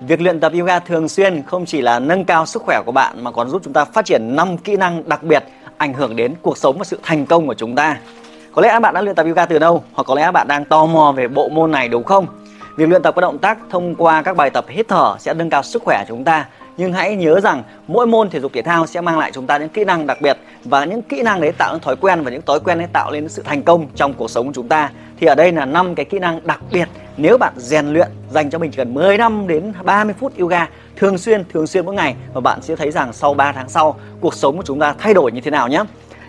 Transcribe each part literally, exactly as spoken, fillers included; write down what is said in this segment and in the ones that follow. Việc luyện tập yoga thường xuyên không chỉ là nâng cao sức khỏe của bạn mà còn giúp chúng ta phát triển năm kỹ năng đặc biệt ảnh hưởng đến cuộc sống và sự thành công của chúng ta. Có lẽ bạn đã luyện tập yoga từ đâu, hoặc có lẽ bạn đang tò mò về bộ môn này đúng không? Việc luyện tập các động tác thông qua các bài tập hít thở sẽ nâng cao sức khỏe chúng ta. Nhưng hãy nhớ rằng mỗi môn thể dục thể thao sẽ mang lại chúng ta những kỹ năng đặc biệt, và những kỹ năng đấy tạo nên thói quen, và những thói quen đấy tạo nên sự thành công trong cuộc sống của chúng ta. Thì ở đây là năm cái kỹ năng đặc biệt nếu bạn rèn luyện dành cho mình chỉ cần mười lăm đến ba mươi phút yoga thường xuyên thường xuyên mỗi ngày, và bạn sẽ thấy rằng sau ba tháng sau cuộc sống của chúng ta thay đổi như thế nào nhé.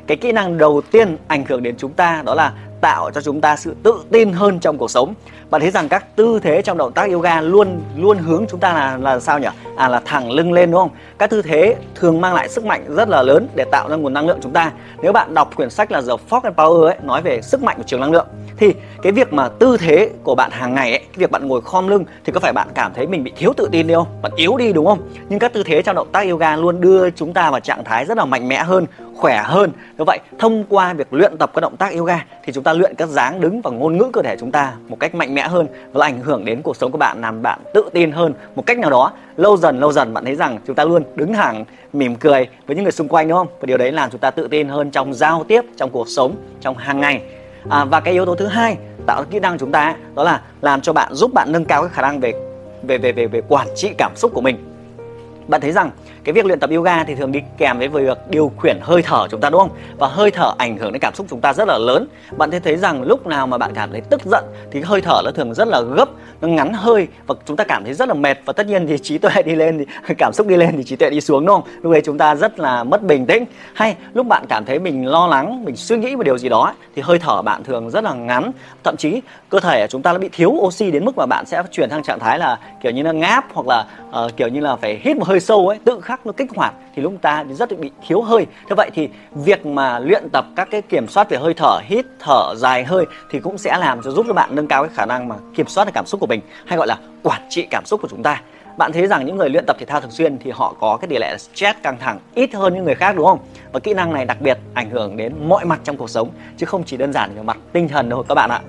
Cái kỹ năng đầu tiên ảnh hưởng đến chúng ta đó là tạo cho chúng ta sự tự tin hơn trong cuộc sống. Bạn thấy rằng các tư thế trong động tác yoga luôn luôn hướng chúng ta là là sao nhỉ? À là thẳng lưng lên đúng không? Các tư thế thường mang lại sức mạnh rất là lớn để tạo ra nguồn năng lượng chúng ta. Nếu bạn đọc quyển sách là The Fox and Power ấy, nói về sức mạnh của trường năng lượng, thì cái việc mà tư thế của bạn hàng ngày ấy, cái việc bạn ngồi khom lưng, thì có phải bạn cảm thấy mình bị thiếu tự tin đi không? Bạn yếu đi đúng không? Nhưng các tư thế trong động tác yoga luôn đưa chúng ta vào trạng thái rất là mạnh mẽ hơn, khỏe hơn. Như vậy thông qua việc luyện tập các động tác yoga thì chúng ta luyện các dáng đứng và ngôn ngữ cơ thể chúng ta một cách mạnh mẽ hơn, và ảnh hưởng đến cuộc sống của bạn, làm bạn tự tin hơn một cách nào đó. Lâu dần lâu dần bạn thấy rằng chúng ta luôn đứng thẳng, mỉm cười với những người xung quanh đúng không? Và điều đấy làm chúng ta tự tin hơn trong giao tiếp, trong cuộc sống, trong hàng ngày. À, và cái yếu tố thứ hai tạo kỹ năng chúng ta đó là làm cho bạn giúp bạn nâng cao cái khả năng về về về về, về quản trị cảm xúc của mình. Bạn thấy rằng cái việc luyện tập yoga thì thường đi kèm với việc điều khiển hơi thở chúng ta đúng không? Và hơi thở ảnh hưởng đến cảm xúc chúng ta rất là lớn. Bạn thấy thấy rằng lúc nào mà bạn cảm thấy tức giận thì hơi thở nó thường rất là gấp, nó ngắn hơi, và chúng ta cảm thấy rất là mệt, và tất nhiên thì trí tuệ đi lên thì cảm xúc đi lên thì trí tuệ đi xuống đúng không? Lúc đấy chúng ta rất là mất bình tĩnh. Hay lúc bạn cảm thấy mình lo lắng, mình suy nghĩ về điều gì đó thì hơi thở bạn thường rất là ngắn, thậm chí cơ thể chúng ta nó bị thiếu oxy đến mức mà bạn sẽ chuyển sang trạng thái là kiểu như là ngáp, hoặc là uh, kiểu như là phải hít một hơi sâu ấy, tự khắc nó kích hoạt, thì lúc ta rất là bị thiếu hơi. Thế vậy thì việc mà luyện tập các cái kiểm soát về hơi thở, hít thở dài hơi thì cũng sẽ làm cho giúp cho bạn nâng cao cái khả năng mà kiểm soát được cảm xúc của mình, hay gọi là quản trị cảm xúc của chúng ta. Bạn thấy rằng những người luyện tập thể thao thường xuyên thì họ có cái tỷ lệ stress, căng thẳng ít hơn những người khác đúng không? Và kỹ năng này đặc biệt ảnh hưởng đến mọi mặt trong cuộc sống, chứ không chỉ đơn giản về mặt tinh thần đâu các bạn ạ.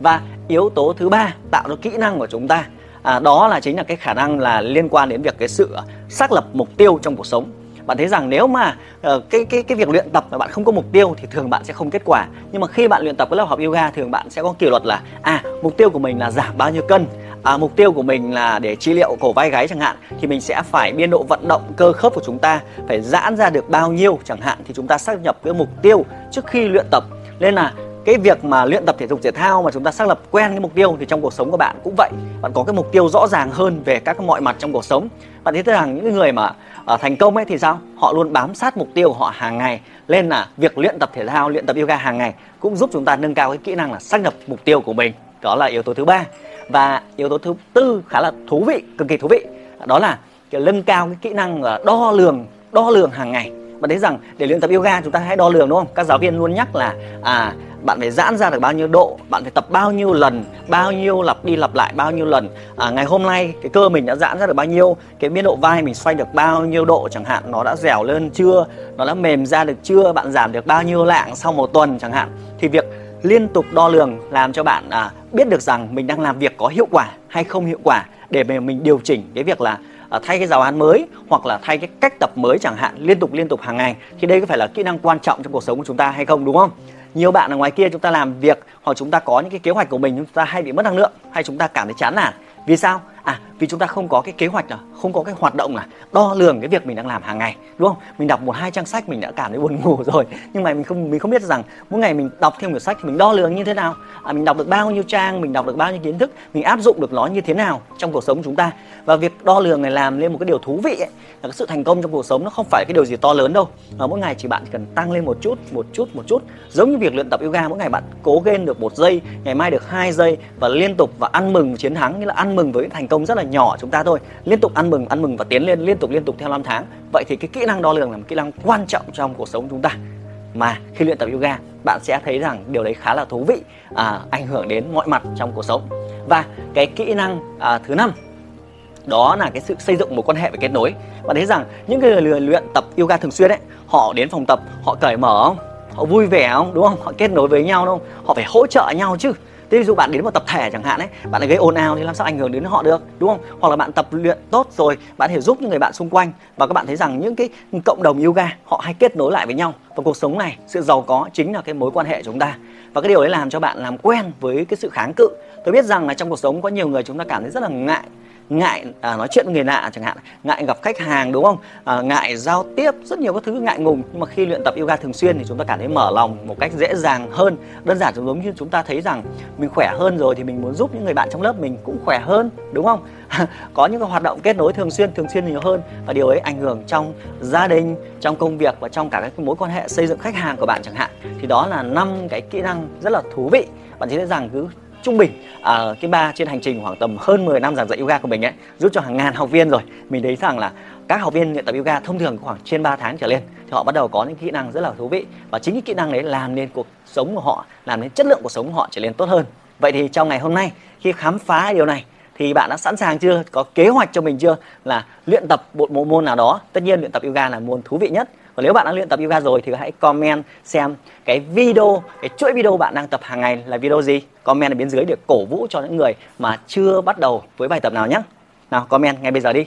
Và yếu tố thứ ba tạo ra kỹ năng của chúng ta, À, đó là chính là cái khả năng là liên quan đến việc cái sự xác lập mục tiêu trong cuộc sống. Bạn thấy rằng nếu mà uh, cái cái cái việc luyện tập mà bạn không có mục tiêu thì thường bạn sẽ không kết quả. Nhưng mà khi bạn luyện tập cái lớp học yoga, thường bạn sẽ có kỷ luật là à mục tiêu của mình là giảm bao nhiêu cân, à, mục tiêu của mình là để trị liệu cổ vai gáy chẳng hạn, thì mình sẽ phải biên độ vận động cơ khớp của chúng ta phải giãn ra được bao nhiêu chẳng hạn, thì chúng ta xác nhập cái mục tiêu trước khi luyện tập. Nên là cái việc mà luyện tập thể dục thể thao mà chúng ta xác lập quen cái mục tiêu thì trong cuộc sống của bạn cũng vậy. Bạn có cái mục tiêu rõ ràng hơn về các mọi mặt trong cuộc sống. Bạn thấy rằng những người mà uh, thành công ấy thì sao? Họ luôn bám sát mục tiêu của họ hàng ngày. Nên là việc luyện tập thể thao, luyện tập yoga hàng ngày cũng giúp chúng ta nâng cao cái kỹ năng là xác lập mục tiêu của mình. Đó là yếu tố thứ ba. Và yếu tố thứ tư khá là thú vị, cực kỳ thú vị. Đó là nâng cao cái kỹ năng đo lường, đo lường hàng ngày. Bạn thấy rằng để luyện tập yoga chúng ta hãy đo lường đúng không? Các giáo viên luôn nhắc là à bạn phải giãn ra được bao nhiêu độ, bạn phải tập bao nhiêu lần, bao nhiêu lặp đi lặp lại bao nhiêu lần. À, ngày hôm nay cái cơ mình đã giãn ra được bao nhiêu, cái biên độ vai mình xoay được bao nhiêu độ chẳng hạn, nó đã dẻo lên chưa, nó đã mềm ra được chưa, bạn giảm được bao nhiêu lạng sau một tuần chẳng hạn. Thì việc liên tục đo lường làm cho bạn à, biết được rằng mình đang làm việc có hiệu quả hay không hiệu quả, để mình điều chỉnh cái việc là À, thay cái giáo án mới, hoặc là thay cái cách tập mới chẳng hạn, liên tục liên tục hàng ngày. Thì đây có phải là kỹ năng quan trọng trong cuộc sống của chúng ta hay không đúng không? Nhiều bạn ở ngoài kia chúng ta làm việc hoặc chúng ta có những cái kế hoạch của mình, chúng ta hay bị mất năng lượng, hay chúng ta cảm thấy chán nản. Vì sao? À vì chúng ta không có cái kế hoạch nào, không có cái hoạt động nào đo lường cái việc mình đang làm hàng ngày đúng không? Mình đọc một hai trang sách mình đã cảm thấy buồn ngủ rồi, nhưng mà mình không mình không biết rằng mỗi ngày mình đọc theo quyển sách thì mình đo lường như thế nào, à, mình đọc được bao nhiêu trang, mình đọc được bao nhiêu kiến thức, mình áp dụng được nó như thế nào trong cuộc sống của chúng ta. Và việc đo lường này làm lên một cái điều thú vị ấy, là cái sự thành công trong cuộc sống nó không phải cái điều gì to lớn đâu, mà mỗi ngày chỉ bạn cần tăng lên một chút một chút một chút, giống như việc luyện tập yoga mỗi ngày bạn cố gắng được một giây, ngày mai được hai giây, và liên tục, và ăn mừng chiến thắng, nghĩa là ăn mừng với những thành công rất là nhỏ chúng ta thôi, liên tục ăn mừng ăn mừng và tiến lên liên tục liên tục theo năm tháng. Vậy thì cái kỹ năng đo lường là một kỹ năng quan trọng trong cuộc sống chúng ta, mà khi luyện tập yoga bạn sẽ thấy rằng điều đấy khá là thú vị, à, ảnh hưởng đến mọi mặt trong cuộc sống. Và cái kỹ năng à, thứ năm đó là cái sự xây dựng mối quan hệ và kết nối. Bạn thấy rằng những người luyện tập yoga thường xuyên ấy, họ đến phòng tập họ cởi mở không, họ vui vẻ không đúng không, họ kết nối với nhau đúng không, họ phải hỗ trợ nhau chứ. Thế ví dụ bạn đến một tập thể chẳng hạn ấy, bạn lại gây ồn ào thì làm sao ảnh hưởng đến họ được, đúng không? Hoặc là bạn tập luyện tốt rồi, bạn hiểu giúp những người bạn xung quanh, và các bạn thấy rằng những cái cộng đồng yoga họ hay kết nối lại với nhau. Và cuộc sống này, sự giàu có chính là cái mối quan hệ của chúng ta, và cái điều đấy làm cho bạn làm quen với cái sự kháng cự. Tôi biết rằng là trong cuộc sống có nhiều người chúng ta cảm thấy rất là ngại, ngại à, nói chuyện với người lạ chẳng hạn, ngại gặp khách hàng, đúng không? À, ngại giao tiếp, rất nhiều các thứ ngại ngùng. Nhưng mà khi luyện tập yoga thường xuyên thì chúng ta cảm thấy mở lòng một cách dễ dàng hơn. Đơn giản giống như chúng ta thấy rằng mình khỏe hơn rồi thì mình muốn giúp những người bạn trong lớp mình cũng khỏe hơn, đúng không? Có những cái hoạt động kết nối thường xuyên, thường xuyên nhiều hơn, và điều ấy ảnh hưởng trong gia đình, trong công việc và trong cả các mối quan hệ xây dựng khách hàng của bạn chẳng hạn. Thì đó là năm cái kỹ năng rất là thú vị. Bạn thấy rằng cứ trung bình à, cái ba trên hành trình khoảng tầm hơn mười năm giảng dạy yoga của mình ấy, giúp cho hàng ngàn học viên rồi, mình thấy rằng là các học viên luyện tập yoga thông thường khoảng trên ba tháng trở lên thì họ bắt đầu có những kỹ năng rất là thú vị, và chính cái kỹ năng đấy làm nên cuộc sống của họ, làm nên chất lượng cuộc sống của họ trở nên tốt hơn. Vậy thì trong ngày hôm nay khi khám phá điều này thì bạn đã sẵn sàng chưa, có kế hoạch cho mình chưa là luyện tập bộ môn nào đó? Tất nhiên luyện tập yoga là môn thú vị nhất. Và nếu bạn đã luyện tập yoga rồi thì hãy comment xem cái video, cái chuỗi video bạn đang tập hàng ngày là video gì. Comment ở bên dưới để cổ vũ cho những người mà chưa bắt đầu với bài tập nào nhé. Nào comment ngay bây giờ đi.